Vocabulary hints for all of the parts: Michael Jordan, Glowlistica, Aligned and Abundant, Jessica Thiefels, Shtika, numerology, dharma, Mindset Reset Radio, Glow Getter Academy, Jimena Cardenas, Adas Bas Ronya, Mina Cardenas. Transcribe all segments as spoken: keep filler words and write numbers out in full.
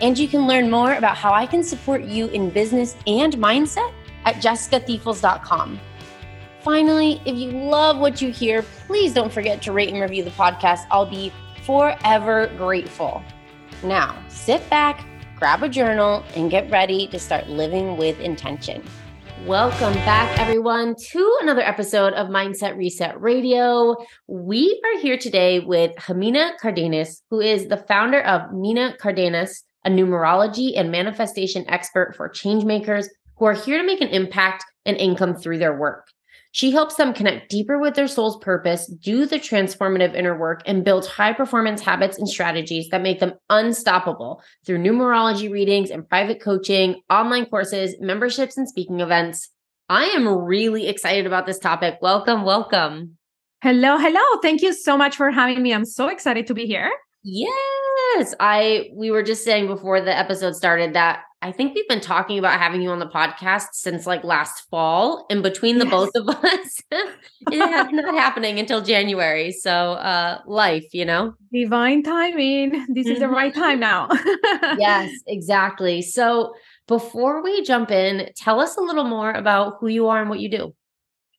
and you can learn more about how I can support you in business and mindset at jessica thiefels dot com. Finally, if you love what you hear, please don't forget to rate and review the podcast. I'll be forever grateful. Now, sit back, grab a journal, and get ready to start living with intention. Welcome back, everyone, to another episode of Mindset Reset Radio. We are here today with Jimena Cardenas, who is the founder of Mina Cardenas, a numerology and manifestation expert for changemakers who are here to make an impact and income through their work. She helps them connect deeper with their soul's purpose, do the transformative inner work, and build high-performance habits and strategies that make them unstoppable through numerology readings and private coaching, online courses, memberships, and speaking events. I am really excited about this topic. Welcome, welcome. Hello, hello. Thank you so much for having me. I'm so excited to be here. Yes. I. We were just saying before the episode started that I think we've been talking about having you on the podcast since like last fall, and between the yes. both of us, it had not happening until January. So uh, life, you know, divine timing. This is the right time now. Yes, exactly. So before we jump in, tell us a little more about who you are and what you do.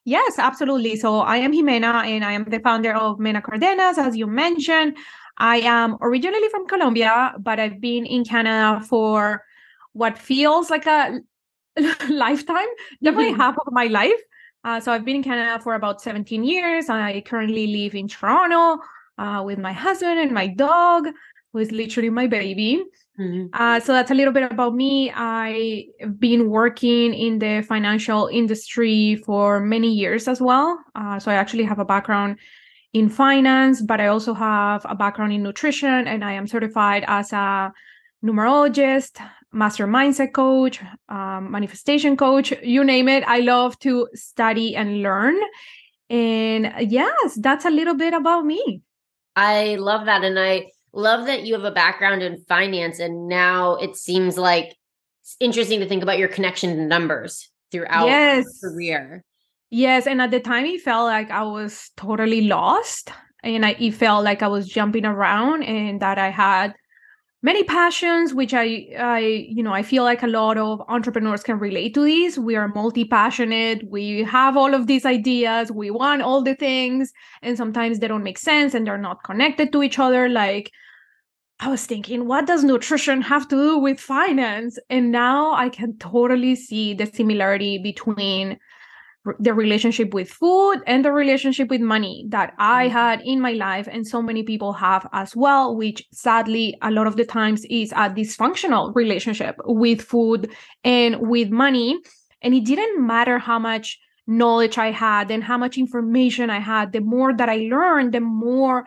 Yes, absolutely. So I am Jimena, and I am the founder of Mina Cardenas, as you mentioned. I am originally from Colombia, but I've been in Canada for what feels like a lifetime, definitely mm-hmm. half of my life. Uh, so I've been in Canada for about seventeen years. I currently live in Toronto uh, with my husband and my dog, who is literally my baby. Mm-hmm. Uh, so that's a little bit about me. I've been working in the financial industry for many years as well. Uh, so I actually have a background in finance, but I also have a background in nutrition, and I am certified as a numerologist, master mindset coach, um, manifestation coach, you name it. I love to study and learn. And yes, that's a little bit about me. I love that. And I love that you have a background in finance. And now it seems like it's interesting to think about your connection to numbers throughout yes. your career. Yes. And at the time, it felt like I was totally lost. And I, it felt like I was jumping around, and that I had many passions, which I, I, you know, I feel like a lot of entrepreneurs can relate to these. We are multi-passionate. We have all of these ideas. We want all the things, and sometimes they don't make sense and they're not connected to each other. Like I was thinking, what does nutrition have to do with finance? And now I can totally see the similarity between the relationship with food and the relationship with money that I had in my life, and so many people have as well, which sadly a lot of the times is a dysfunctional relationship with food and with money. And it didn't matter how much knowledge I had and how much information I had. The more that I learned, the more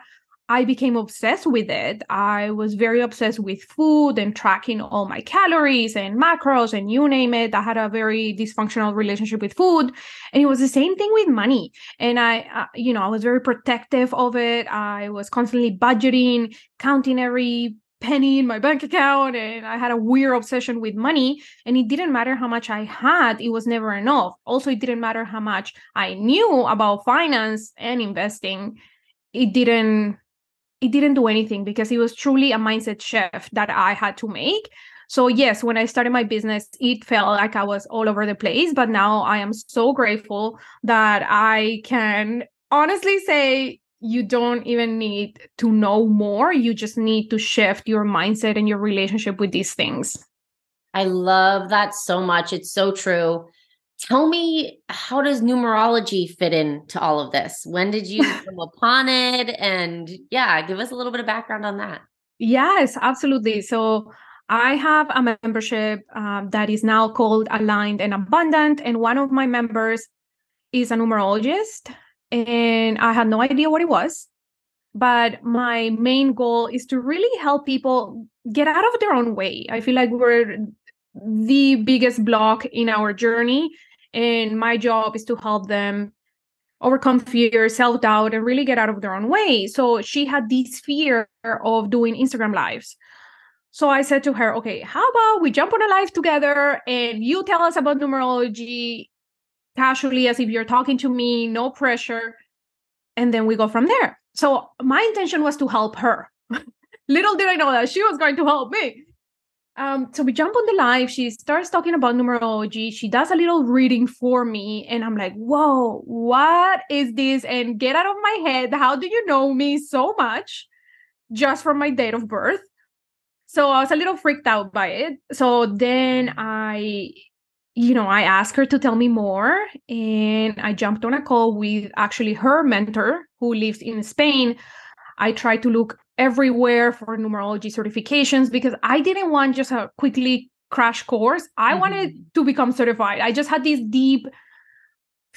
I became obsessed with it. I was very obsessed with food and tracking all my calories and macros and you name it. I had a very dysfunctional relationship with food, and it was the same thing with money. And I, uh, you know, I was very protective of it. I was constantly budgeting, counting every penny in my bank account, and I had a weird obsession with money, and it didn't matter how much I had, it was never enough. Also, it didn't matter how much I knew about finance and investing. It didn't It didn't do anything, because it was truly a mindset shift that I had to make. So yes, when I started my business, it felt like I was all over the place. But now I am so grateful that I can honestly say you don't even need to know more. You just need to shift your mindset and your relationship with these things. I love that so much. It's so true. Tell me, how does numerology fit into all of this? When did you come upon it? And yeah, give us a little bit of background on that. Yes, absolutely. So I have a membership um, that is now called Aligned and Abundant. And one of my members is a numerologist, and I had no idea what it was. But my main goal is to really help people get out of their own way. I feel like we're the biggest block in our journey. And my job is to help them overcome fear, self-doubt, and really get out of their own way. So she had this fear of doing Instagram lives. So I said to her, okay, how about we jump on a live together and you tell us about numerology casually, as if you're talking to me, no pressure. And then we go from there. So my intention was to help her. Little did I know that she was going to help me. Um, so we jump on the live. She starts talking about numerology. She does a little reading for me. And I'm like, whoa, what is this? And get out of my head. How do you know me so much just from my date of birth? So I was a little freaked out by it. So then I, you know, I asked her to tell me more. And I jumped on a call with actually her mentor who lives in Spain. I tried to look everywhere for numerology certifications because I didn't want just a quickly crash course. I mm-hmm. wanted to become certified. I just had this deep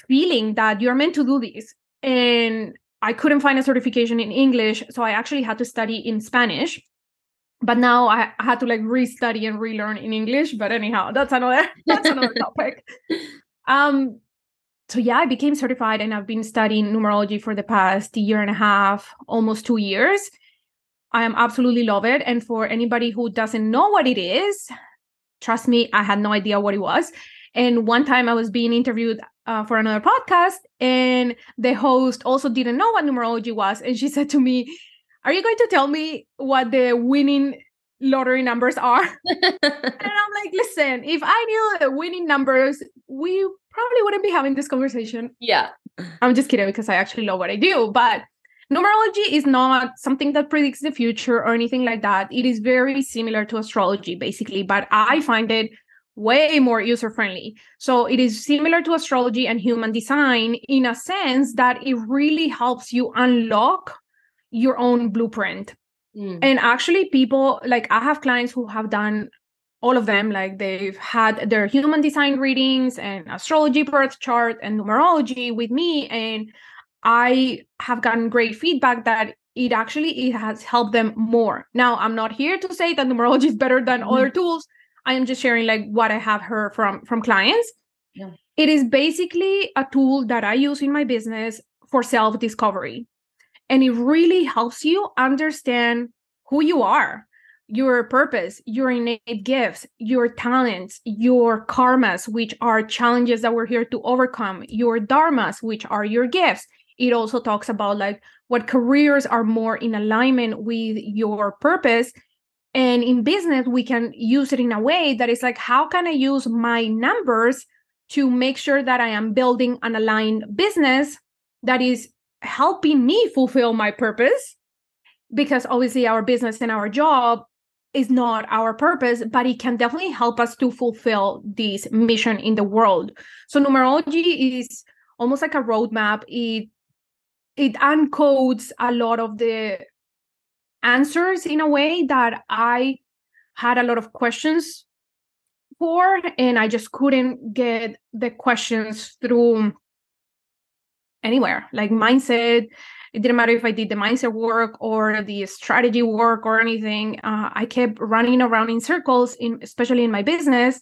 feeling that you're meant to do this. And I couldn't find a certification in English. So I actually had to study in Spanish. But now I had to like restudy and relearn in English. But anyhow, that's another, that's another topic. Um, So yeah, I became certified and I've been studying numerology for the past year and a half, almost two years. I am absolutely love it. And for anybody who doesn't know what it is, trust me, I had no idea what it was. And one time I was being interviewed uh, for another podcast and the host also didn't know what numerology was. And she said to me, are you going to tell me what the winning lottery numbers are? And I'm like, listen, if I knew the winning numbers, we probably wouldn't be having this conversation. Yeah. I'm just kidding because I actually love what I do. But numerology is not something that predicts the future or anything like that. It is very similar to astrology, basically, but I find it way more user-friendly. So it is similar to astrology and human design in a sense that it really helps you unlock your own blueprint. Mm. And actually people, like I have clients who have done all of them, like they've had their human design readings and astrology, birth chart, and numerology with me. And I have gotten great feedback that it actually it has helped them more. Now, I'm not here to say that numerology is better than mm-hmm. other tools. I am just sharing like what I have heard from, from clients. Yeah. It is basically a tool that I use in my business for self-discovery. And it really helps you understand who you are. Your purpose, your innate gifts, your talents, your karmas, which are challenges that we're here to overcome, your dharmas, which are your gifts. It also talks about like what careers are more in alignment with your purpose. And in business, we can use it in a way that is like, how can I use my numbers to make sure that I am building an aligned business that is helping me fulfill my purpose? Because obviously our business and our job is not our purpose, but it can definitely help us to fulfill this mission in the world. So numerology is almost like a roadmap. It it uncodes a lot of the answers in a way that I had a lot of questions for, and I just couldn't get the questions through anywhere, like mindset. It didn't matter if I did the mindset work or the strategy work or anything. Uh, I kept running around in circles, in, especially in my business,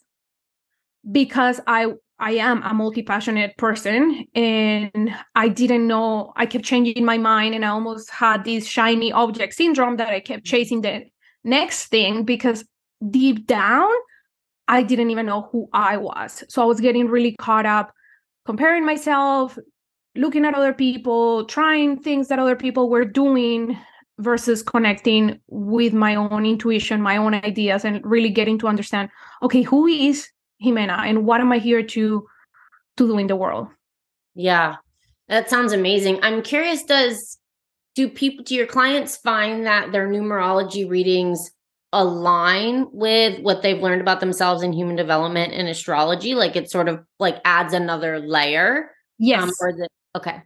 because I I am a multi-passionate person and I didn't know. I kept changing my mind and I almost had this shiny object syndrome that I kept chasing the next thing because deep down, I didn't even know who I was. So I was getting really caught up comparing myself, looking at other people, trying things that other people were doing versus connecting with my own intuition, my own ideas, and really getting to understand, okay, who is Jimena and what am I here to, to do in the world? Yeah, that sounds amazing. I'm curious, does, do people, do your clients find that their numerology readings align with what they've learned about themselves in human development and astrology? Like it sort of like adds another layer? Yes. Um, or is it- Okay,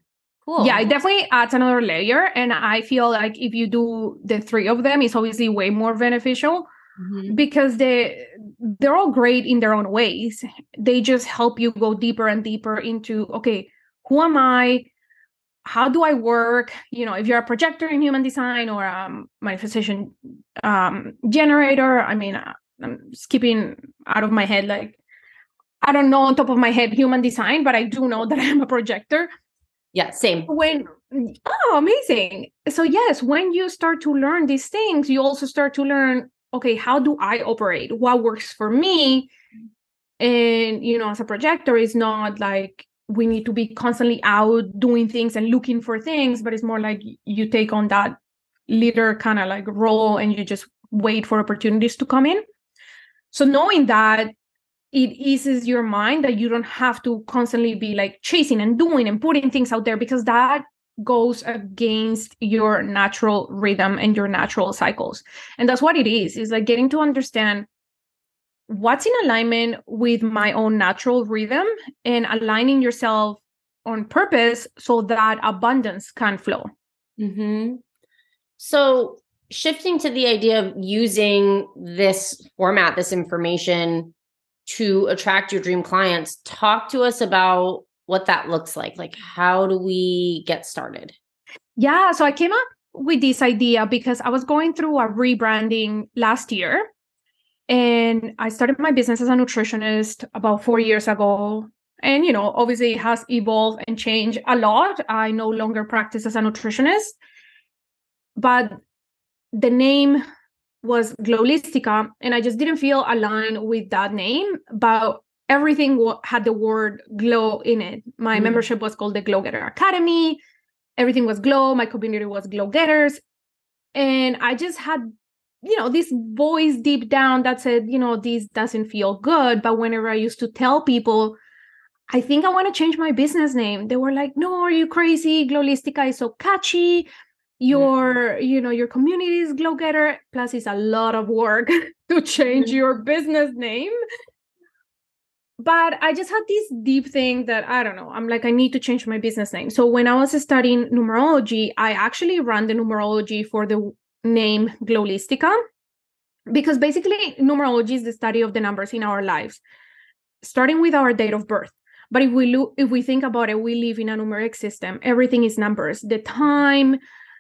cool. Yeah, it definitely adds another layer. And I feel like if you do the three of them, it's obviously way more beneficial mm-hmm. because they, they're all great in their own ways. They just help you go deeper and deeper into, okay, who am I? How do I work? You know, if you're a projector in human design or a um, manifestation um, generator, I mean, I'm skipping out of my head, like, I don't know on top of my head, human design, but I do know that I'm a projector. Yeah, same. When, oh, amazing. So yes, when you start to learn these things, you also start to learn, okay, how do I operate? What works for me? And, you know, as a projector, it's not like we need to be constantly out doing things and looking for things, but it's more like you take on that leader kind of like role and you just wait for opportunities to come in. So knowing that, it eases your mind that you don't have to constantly be like chasing and doing and putting things out there, because that goes against your natural rhythm and your natural cycles. And that's what it is. It's like getting to understand what's in alignment with my own natural rhythm and aligning yourself on purpose so that abundance can flow. Mm-hmm. So shifting to the idea of using this format, this information to attract your dream clients, talk to us about what that looks like. Like, how do we get started? Yeah. So I came up with this idea because I was going through a rebranding last year, and I started my business as a nutritionist about four years ago. And, you know, obviously it has evolved and changed a lot. I no longer practice as a nutritionist, but the name was Glowlistica, and I just didn't feel aligned with that name, but everything w- had the word glow in it. My mm. membership was called the Glow Getter Academy. Everything was glow. My community was glow getters. And I just had, you know, this voice deep down that said, you know, this doesn't feel good. But whenever I used to tell people, I think I want to change my business name, they were like, no, are you crazy? Glowlistica is so catchy. Your, you know, your community is Glow Getter. Plus, it's a lot of work to change your business name. But I just had this deep thing that, I don't know, I'm like, I need to change my business name. So when I was studying numerology, I actually ran the numerology for the name Glowlistica, because basically numerology is the study of the numbers in our lives, starting with our date of birth. But if we look, if we think about it, we live in a numeric system. Everything is numbers. The time,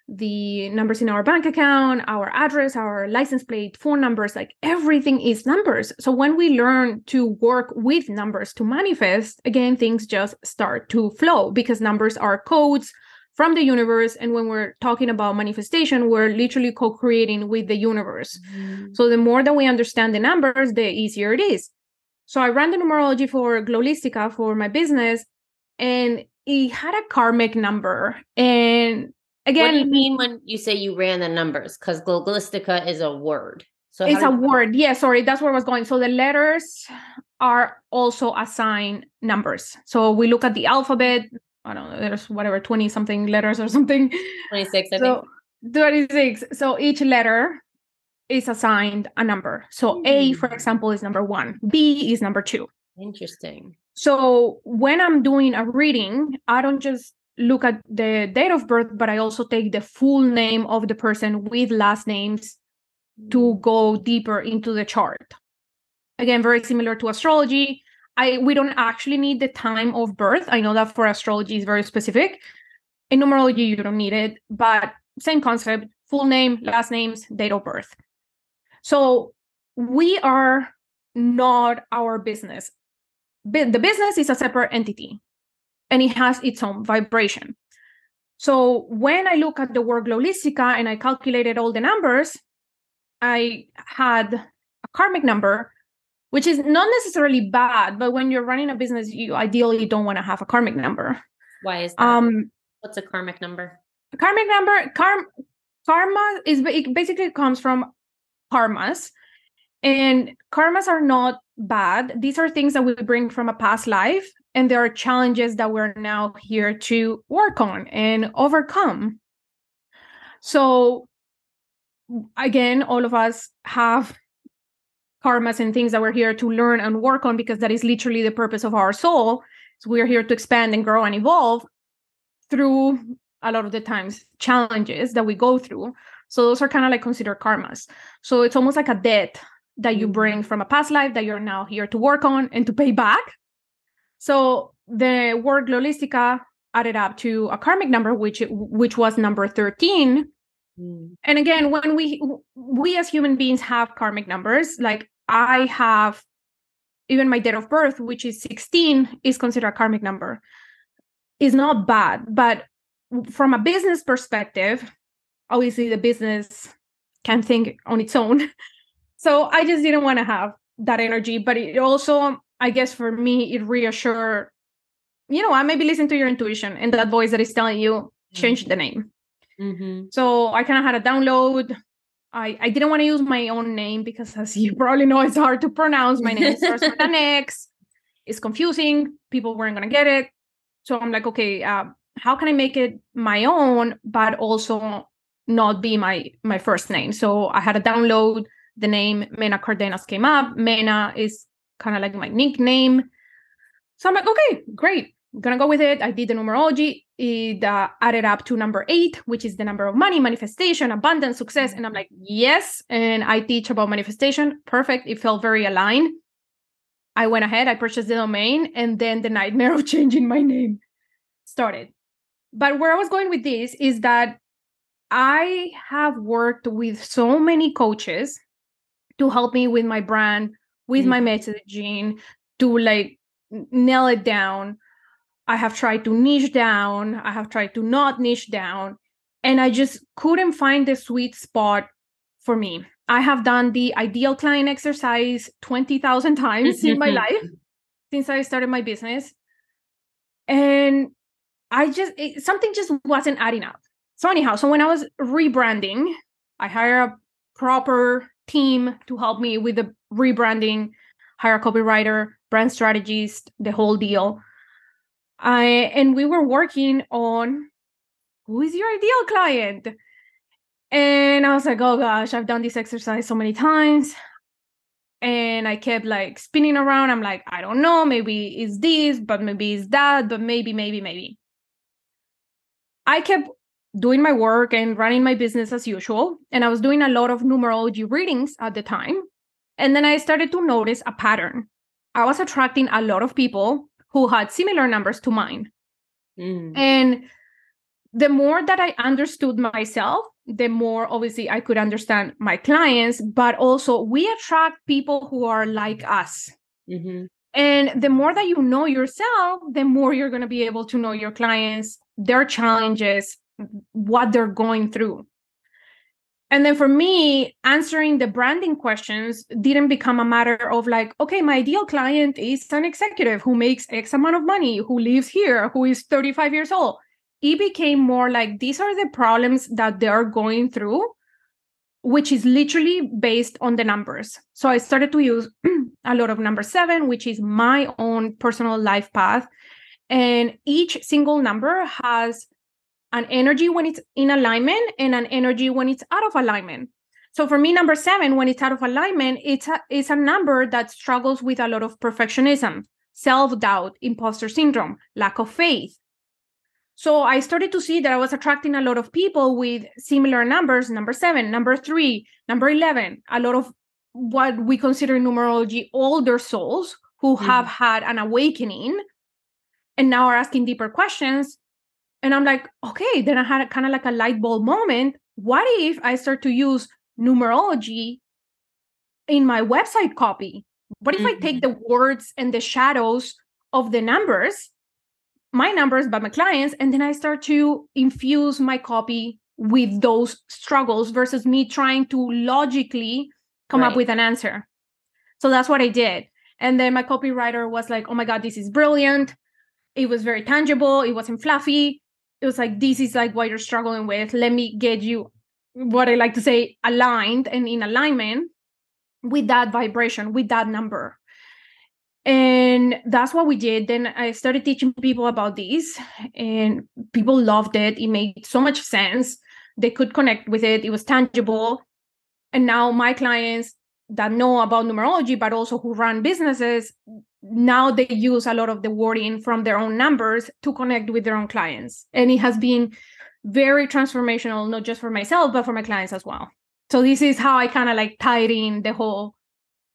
the numbers in our bank account, our address, our license plate, phone numbers, like everything is numbers. So when we learn to work with numbers to manifest, again, things just start to flow, because numbers are codes from the universe. And when we're talking about manifestation, we're literally co-creating with the universe. Mm. So the more that we understand the numbers, the easier it is. So I ran the numerology for Glowlistica for my business, and it had a karmic number. And again, what do you mean when you say you ran the numbers? Because Glowlistica is a word. So it's a word. Yeah, sorry. That's where I was going. So the letters are also assigned numbers. So we look at the alphabet. I don't know. There's whatever, twenty-something letters or something. twenty-six, I so, think. twenty-six. So each letter is assigned a number. So mm. A, for example, is number one. B is number two. Interesting. So when I'm doing a reading, I don't just look at the date of birth, but I also take the full name of the person with last names to go deeper into the chart. Again, very similar to astrology. I we don't actually need the time of birth. I know that for astrology is very specific. In numerology, you don't need it, but same concept, full name, last names, date of birth. So we are not our business. The business is a separate entity, and it has its own vibration. So when I look at the word Glowlistica and I calculated all the numbers, I had a karmic number, which is not necessarily bad, but when you're running a business, you ideally don't want to have a karmic number. Why is that? Um, What's a karmic number? A karmic number, karma, karma is it basically comes from karmas. And karmas are not bad. These are things that we bring from a past life, and there are challenges that we're now here to work on and overcome. So again, all of us have karmas and things that we're here to learn and work on, because that is literally the purpose of our soul. So we're here to expand and grow and evolve through, a lot of the times, challenges that we go through. So those are kind of like considered karmas. So it's almost like a debt that you bring from a past life that you're now here to work on and to pay back. So the word Glowlistica added up to a karmic number, which which was number thirteen. Mm. And again, when we we as human beings have karmic numbers, like I have even my date of birth, which is sixteen, is considered a karmic number. It's not bad, but from a business perspective, obviously the business can think on its own. So I just didn't want to have that energy. But it also, I guess for me, it reassured, you know, I maybe listen to your intuition and that voice that is telling you, change the name. Mm-hmm. So I kind of had a download. I, I didn't want to use my own name because, as you probably know, it's hard to pronounce. My name starts with an X. It's confusing. People weren't going to get it. So I'm like, okay, uh, how can I make it my own, but also not be my, my first name? So I had a download. The name Mina Cardenas came up. Mina is kind of like my nickname. So I'm like, okay, great. I'm going to go with it. I did the numerology. It uh, added up to number eight, which is the number of money, manifestation, abundance, success. And I'm like, yes. And I teach about manifestation. Perfect. It felt very aligned. I went ahead. I purchased the domain. And then the nightmare of changing my name started. But where I was going with this is that I have worked with so many coaches to help me with my brand, with mm-hmm. my messaging, to like nail it down. I have tried to niche down. I have tried to not niche down. And I just couldn't find the sweet spot for me. I have done the ideal client exercise twenty thousand times in my life since I started my business. And I just, it, something just wasn't adding up. So anyhow, so when I was rebranding, I hired a proper team to help me with the rebranding, hire a copywriter, brand strategist, the whole deal. I and we were working on who is your ideal client. And I was like, oh gosh, I've done this exercise so many times. And I kept like spinning around. I'm like, I don't know, maybe it's this, but maybe it's that, but maybe, maybe, maybe. I kept doing my work and running my business as usual. And I was doing a lot of numerology readings at the time. And then I started to notice a pattern. I was attracting a lot of people who had similar numbers to mine. Mm. And the more that I understood myself, the more obviously I could understand my clients, but also we attract people who are like us. Mm-hmm. And the more that you know yourself, the more you're going to be able to know your clients, their challenges, what they're going through. And then for me, answering the branding questions didn't become a matter of like, okay, my ideal client is an executive who makes X amount of money, who lives here, who is thirty-five years old. It became more like, these are the problems that they're going through, which is literally based on the numbers. So I started to use a lot of number seven, which is my own personal life path. And each single number has an energy when it's in alignment and an energy when it's out of alignment. So for me, number seven, when it's out of alignment, it's a, it's a number that struggles with a lot of perfectionism, self-doubt, imposter syndrome, lack of faith. So I started to see that I was attracting a lot of people with similar numbers, number seven, number three, number eleven, a lot of what we consider in numerology older souls who mm-hmm. have had an awakening and now are asking deeper questions. And I'm like, okay, then I had kind of like a light bulb moment. What if I start to use numerology in my website copy? What if mm-hmm. I take the words and the shadows of the numbers, my numbers, but my clients, and then I start to infuse my copy with those struggles versus me trying to logically come right. up with an answer. So that's what I did. And then my copywriter was like, oh my God, this is brilliant. It was very tangible. It wasn't fluffy. It was like, this is like what you're struggling with. Let me get you, what I like to say, aligned and in alignment with that vibration, with that number. And that's what we did. Then I started teaching people about this and people loved it. It made so much sense. They could connect with it. It was tangible. And now my clients that know about numerology, but also who run businesses, now they use a lot of the wording from their own numbers to connect with their own clients. And it has been very transformational, not just for myself, but for my clients as well. So this is how I kind of like tied in the whole,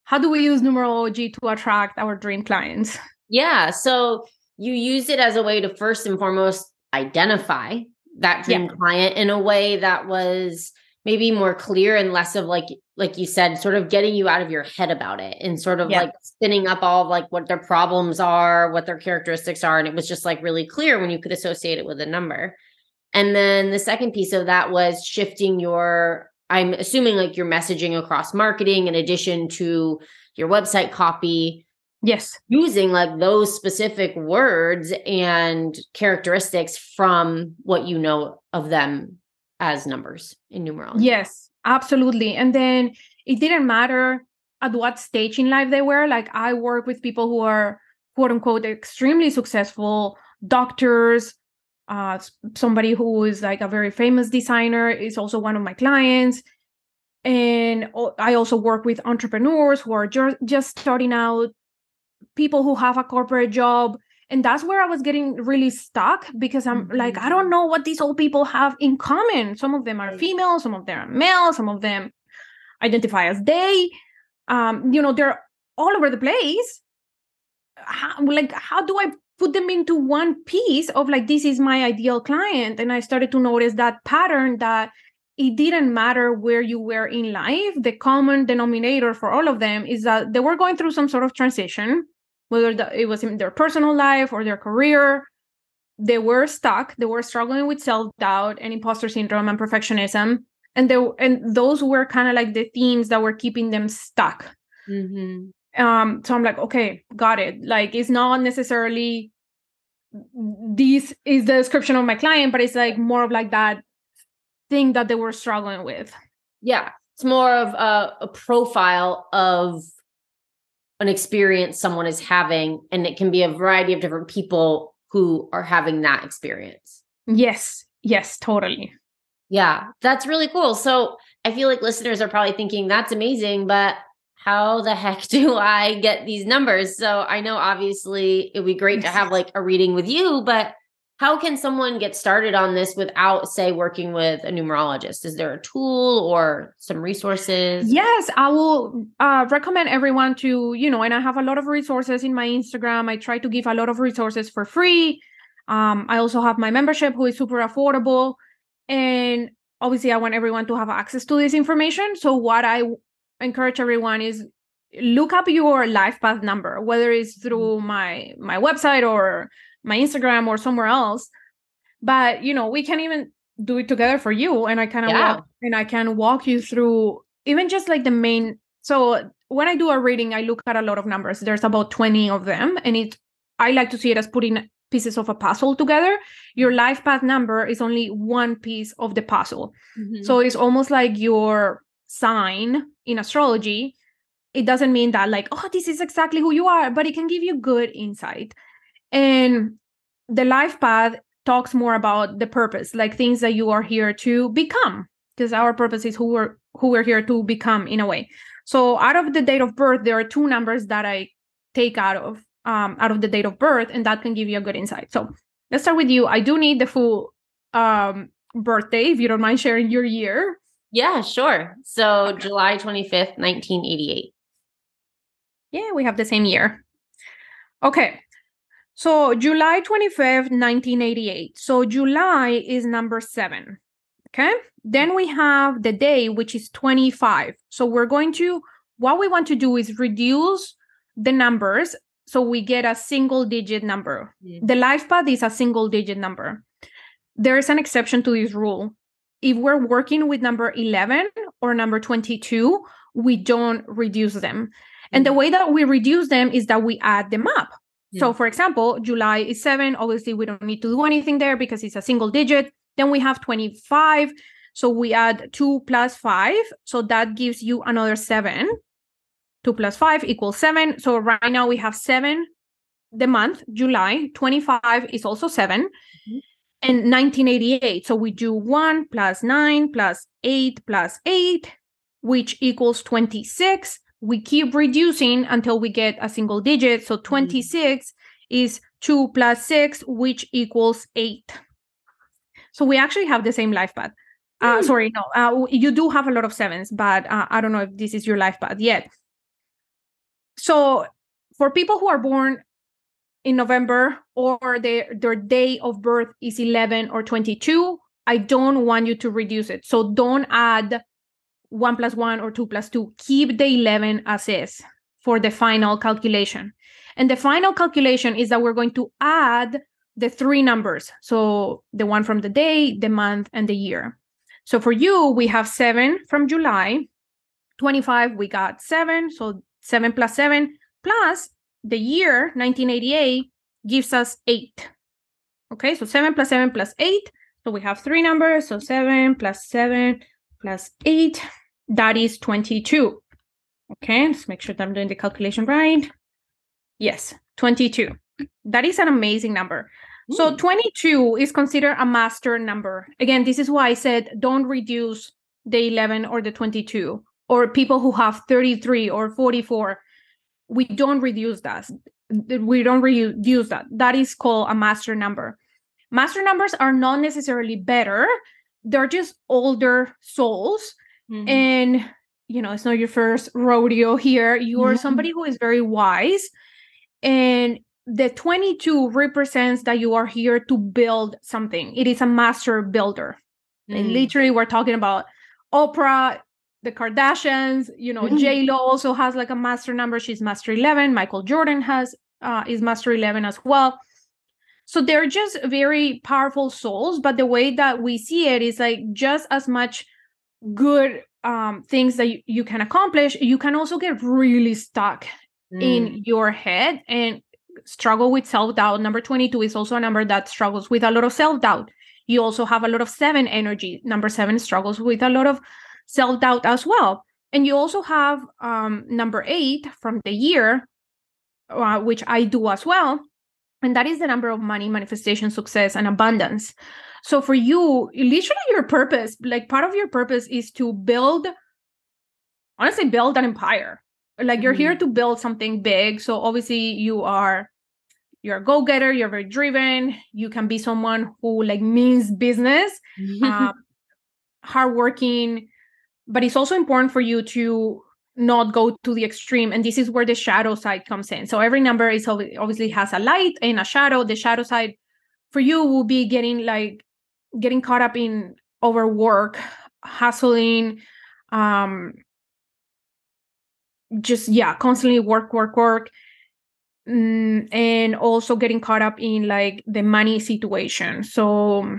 how do we use numerology to attract our dream clients? Yeah. So you use it as a way to first and foremost, identify that dream yeah. client in a way that was maybe more clear and less of like, like you said, sort of getting you out of your head about it and sort of yeah. like spinning up all of like what their problems are, what their characteristics are. And it was just like really clear when you could associate it with a number. And then the second piece of that was shifting your, I'm assuming like your messaging across marketing in addition to your website copy. Yes. Using like those specific words and characteristics from what you know of them as numbers in numerology. Yes, absolutely. And then it didn't matter at what stage in life they were. Like I work with people who are quote unquote extremely successful, doctors, uh, somebody who is like a very famous designer is also one of my clients. And I also work with entrepreneurs who are just starting out, people who have a corporate job. And that's where I was getting really stuck because I'm mm-hmm. like, I don't know what these old people have in common. Some of them are female, some of them are male, some of them identify as they, um, you know, they're all over the place. How, like, how do I put them into one piece of like, this is my ideal client? And I started to notice that pattern that it didn't matter where you were in life. The common denominator for all of them is that they were going through some sort of transition, whether the, it was in their personal life or their career. They were stuck. They were struggling with self-doubt and imposter syndrome and perfectionism. And, they, and those were kind of like the themes that were keeping them stuck. Mm-hmm. Um, so I'm like, okay, got it. Like, it's not necessarily this is the description of my client, but it's like more of like that thing that they were struggling with. Yeah. It's more of a, a profile of an experience someone is having, and it can be a variety of different people who are having that experience. Yes. Yes, totally. Yeah. That's really cool. So I feel like listeners are probably thinking that's amazing, but how the heck do I get these numbers? So I know obviously it would be great to have like a reading with you, but how can someone get started on this without, say, working with a numerologist? Is there a tool or some resources? Yes, I will uh, recommend everyone to, you know, and I have a lot of resources in my Instagram. I try to give a lot of resources for free. Um, I also have my membership, who is super affordable. And obviously, I want everyone to have access to this information. So what I w- encourage everyone is look up your life path number, whether it's through my my website or my Instagram or somewhere else. But, you know, we can even do it together for you. And I kind of, yeah. and I can walk you through even just like the main. So when I do a reading, I look at a lot of numbers. There's about twenty of them. And it, I like to see it as putting pieces of a puzzle together. Your life path number is only one piece of the puzzle. Mm-hmm. So it's almost like your sign in astrology. It doesn't mean that like, oh, this is exactly who you are, but it can give you good insight. And the life path talks more about the purpose, like things that you are here to become, because our purpose is who we're, who we're here to become in a way. So out of the date of birth, there are two numbers that I take out of, um, out of the date of birth, and that can give you a good insight. So let's start with you. I do need the full um, birthday, if you don't mind sharing your year. Yeah, sure. So okay. July twenty-fifth, nineteen eighty-eight. Yeah, we have the same year. Okay. So July twenty-fifth, nineteen eighty-eight. So July is number seven. Okay. Then we have the day, which is twenty-five. So we're going to, what we want to do is reduce the numbers so we get a single digit number. Mm-hmm. The life path is a single digit number. There is an exception to this rule. If we're working with number eleven or number twenty-two, we don't reduce them. Mm-hmm. And the way that we reduce them is that we add them up. Yeah. So, for example, July is seven. Obviously, we don't need to do anything there because it's a single digit. Then we have twenty-five. So we add two plus five. So that gives you another seven. two plus five equals seven. So right now we have seven, the month, July. twenty-five is also seven. Mm-hmm. And nineteen eighty-eight. So we do one plus nine plus eight plus eight, which equals twenty-six. We keep reducing until we get a single digit. So twenty-six mm-hmm. is two plus six, which equals eight. So we actually have the same life path. Uh, mm. Sorry, no, uh, you do have a lot of sevens, but uh, I don't know if this is your life path yet. So for people who are born in November or their, their day of birth is eleven or twenty-two, I don't want you to reduce it. So don't add one plus one or two plus two. Keep the eleven as is for the final calculation. And the final calculation is that we're going to add the three numbers. So the one from the day, the month, and the year. So for you, we have seven from July, twenty-five, we got seven. So seven plus seven plus the year nineteen eighty-eight gives us eight. Okay, so seven plus seven plus eight. So we have three numbers. So seven plus seven plus eight, that is twenty-two. Okay, let's make sure that I'm doing the calculation right. Yes, twenty-two. That is an amazing number. Ooh. So twenty-two is considered a master number. Again, this is why I said don't reduce the eleven or the twenty-two, or people who have thirty-three or forty-four. We don't reduce that. We don't reduce that. That is called a master number. Master numbers are not necessarily better. They're just older souls. Mm-hmm. And, you know, it's not your first rodeo here. You are mm-hmm. somebody who is very wise. And the twenty-two represents that you are here to build something. It is a master builder. Mm-hmm. And literally, we're talking about Oprah, the Kardashians, you know, mm-hmm. J-Lo also has like a master number. She's master eleven. Michael Jordan has uh, is master eleven as well. So they're just very powerful souls. But the way that we see it is like just as much good um, things that you, you can accomplish. You can also get really stuck mm. in your head and struggle with self-doubt. Number twenty-two is also a number that struggles with a lot of self-doubt. You also have a lot of seven energy. Number seven struggles with a lot of self-doubt as well. And you also have um, number eight from the year, uh, which I do as well. And that is the number of money, manifestation, success, and abundance. So for you, literally your purpose, like part of your purpose is to build, honestly, build an empire. Like you're mm-hmm. here to build something big. So obviously you are, you're a go-getter, you're very driven. You can be someone who like means business, um, hardworking. But it's also important for you to not go to the extreme. And this is where the shadow side comes in. So every number is obviously has a light and a shadow. The shadow side for you will be getting like getting caught up in overwork, hustling, um, just, yeah, constantly work, work, work. Mm, and also getting caught up in like the money situation. So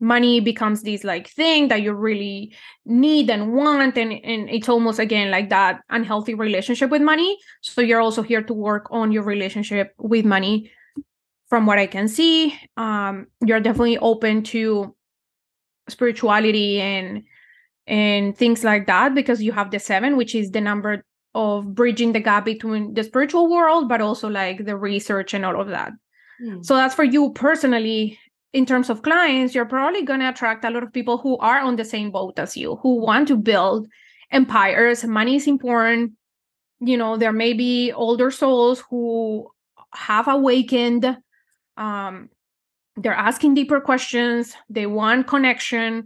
money becomes this like thing that you really need and want. And, and it's almost, again, like that unhealthy relationship with money. So you're also here to work on your relationship with money. From what I can see, um, you're definitely open to spirituality and, and things like that, because you have the seven, which is the number of bridging the gap between the spiritual world, but also like the research and all of that. Mm. So that's for you personally. In terms of clients, you're probably going to attract a lot of people who are on the same boat as you, who want to build empires. Money is important. You know, there may be older souls who have awakened. Um, they're asking deeper questions. They want connection.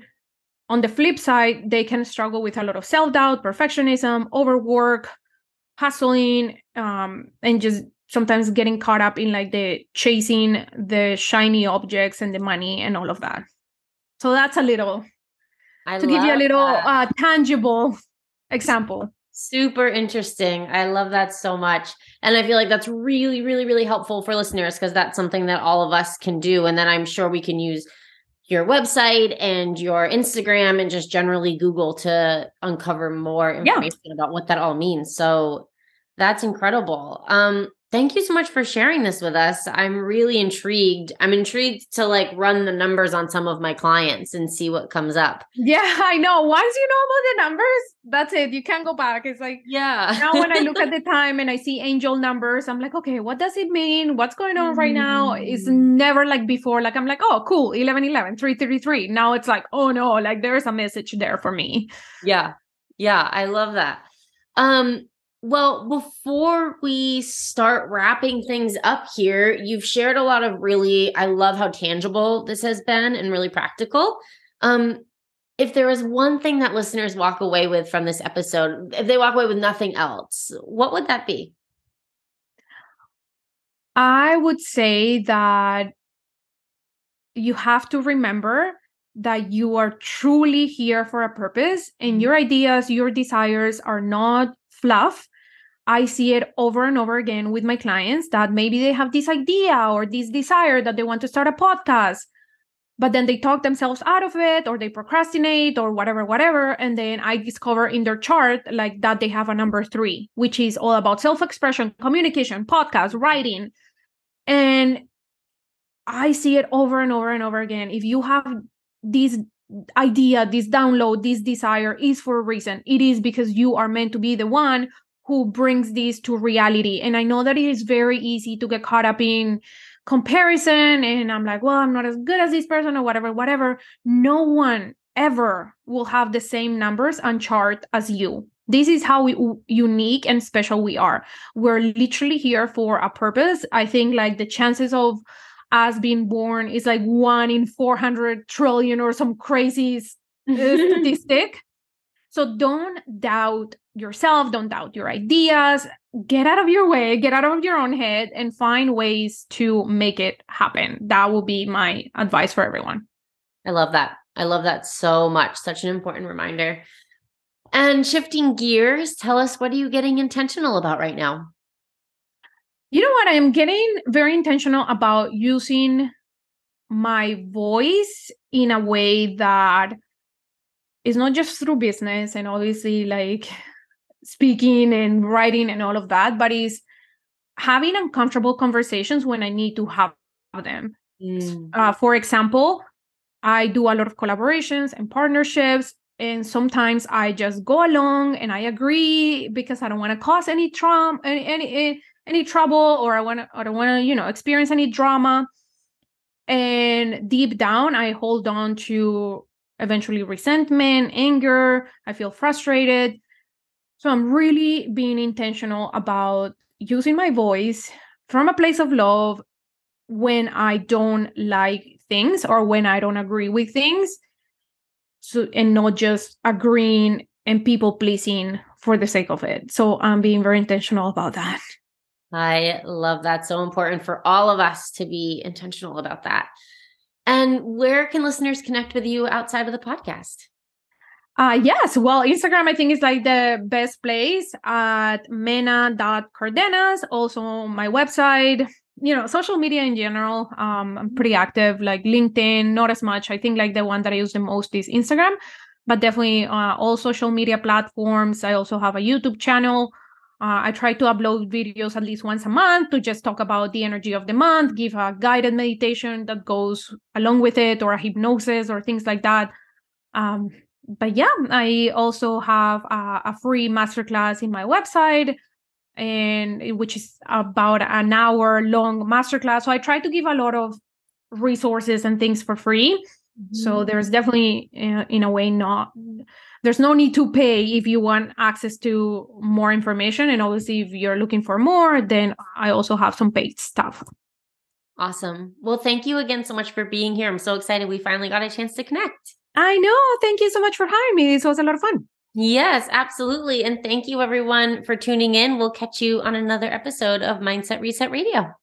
On the flip side, they can struggle with a lot of self-doubt, perfectionism, overwork, hustling, um, and just sometimes getting caught up in like the chasing the shiny objects and the money and all of that. So that's a little, I to give you a little uh, tangible example. Super interesting. I love that so much. And I feel like that's really, really, really helpful for listeners, because that's something that all of us can do. And then I'm sure we can use your website and your Instagram and just generally Google to uncover more information yeah. about what that all means. So that's incredible. Um, Thank you so much for sharing this with us. I'm really intrigued. I'm intrigued to like run the numbers on some of my clients and see what comes up. Yeah, I know. Once you know about the numbers, that's it. You can't go back. It's like, yeah. Now when I look at the time and I see angel numbers, I'm like, okay, what does it mean? What's going on right now? It's never like before. Like I'm like, oh, cool. eleven eleven, three thirty-three. Now it's like, oh no, like there's a message there for me. Yeah. Yeah. I love that. Um, Well, before we start wrapping things up here, you've shared a lot of really, I love how tangible this has been and really practical. Um, if there is one thing that listeners walk away with from this episode, if they walk away with nothing else, what would that be? I would say that you have to remember that you are truly here for a purpose and your ideas, your desires are not fluff. I see it over and over again with my clients that maybe they have this idea or this desire that they want to start a podcast, but then they talk themselves out of it or they procrastinate or whatever, whatever. And then I discover in their chart like that they have a number three, which is all about self-expression, communication, podcast, writing. And I see it over and over and over again. If you have this idea, this download, this desire is for a reason. It is because you are meant to be the one who brings this to reality. And I know that it is very easy to get caught up in comparison. And I'm like, well, I'm not as good as this person or whatever, whatever. No one ever will have the same numbers on chart as you. This is how we, unique and special we are. We're literally here for a purpose. I think like the chances of us being born is like one in four hundred trillion or some crazy statistic. So don't doubt yourself, don't doubt your ideas, get out of your way, get out of your own head and find ways to make it happen. That will be my advice for everyone. I love that. I love that so much. Such an important reminder. And shifting gears, tell us, what are you getting intentional about right now? You know what? I'm getting very intentional about using my voice in a way that is not just through business and obviously like speaking and writing and all of that, but is having uncomfortable conversations when I need to have them. Mm. Uh, for example, I do a lot of collaborations and partnerships, and sometimes I just go along and I agree because I don't want to cause any trauma, any, any any trouble, or I want to, I don't want to, you know, experience any drama. And deep down, I hold on to eventually resentment, anger. I feel frustrated. So I'm really being intentional about using my voice from a place of love when I don't like things or when I don't agree with things. So, and not just agreeing and people pleasing for the sake of it. So I'm being very intentional about that. I love that. So important for all of us to be intentional about that. And where can listeners connect with you outside of the podcast? Uh, yes. Well, Instagram, I think, is like the best place, at mena dot cardenas. Also my website, you know, social media in general. Um, I'm pretty active, like LinkedIn, not as much. I think like the one that I use the most is Instagram, but definitely uh, all social media platforms. I also have a YouTube channel. Uh, I try to upload videos at least once a month to just talk about the energy of the month, give a guided meditation that goes along with it or a hypnosis or things like that. Um, but yeah, I also have a, a free masterclass in my website, and which is about an hour long masterclass. So I try to give a lot of resources and things for free. Mm-hmm. So there's definitely, uh, in a way, not... there's no need to pay if you want access to more information. And obviously, if you're looking for more, then I also have some paid stuff. Awesome. Well, thank you again so much for being here. I'm so excited we finally got a chance to connect. I know. Thank you so much for having me. This was a lot of fun. Yes, absolutely. And thank you, everyone, for tuning in. We'll catch you on another episode of Mindset Reset Radio.